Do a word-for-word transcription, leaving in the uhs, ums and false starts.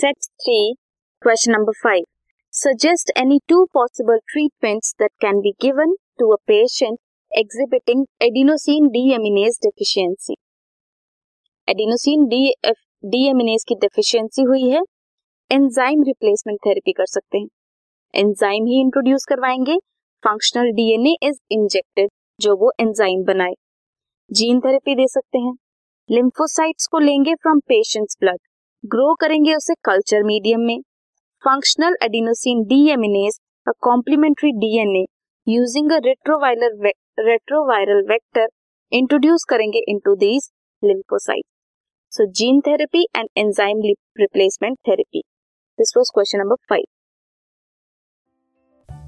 Set three question number five, suggest any two possible treatments that can be given to a patient exhibiting adenosine deaminase deficiency. Adenosine deaminase की deficiency हुई है, enzyme replacement therapy कर सकते हैं, enzyme ही introduce करवाएंगे, functional DNA is injected जो वो एंजाइम बनाए। जीन थेरेपी दे सकते हैं, लिम्फोसाइट्स को लेंगे फ्रॉम पेशेंट्स ब्लड, ग्रो करेंगे उसे कल्चर मीडियम में, functional adenosine deaminase a complementary DNA using a retroviral retroviral vector introduce करेंगे into these lymphocytes. So gene therapy and enzyme replacement therapy. This was question number five.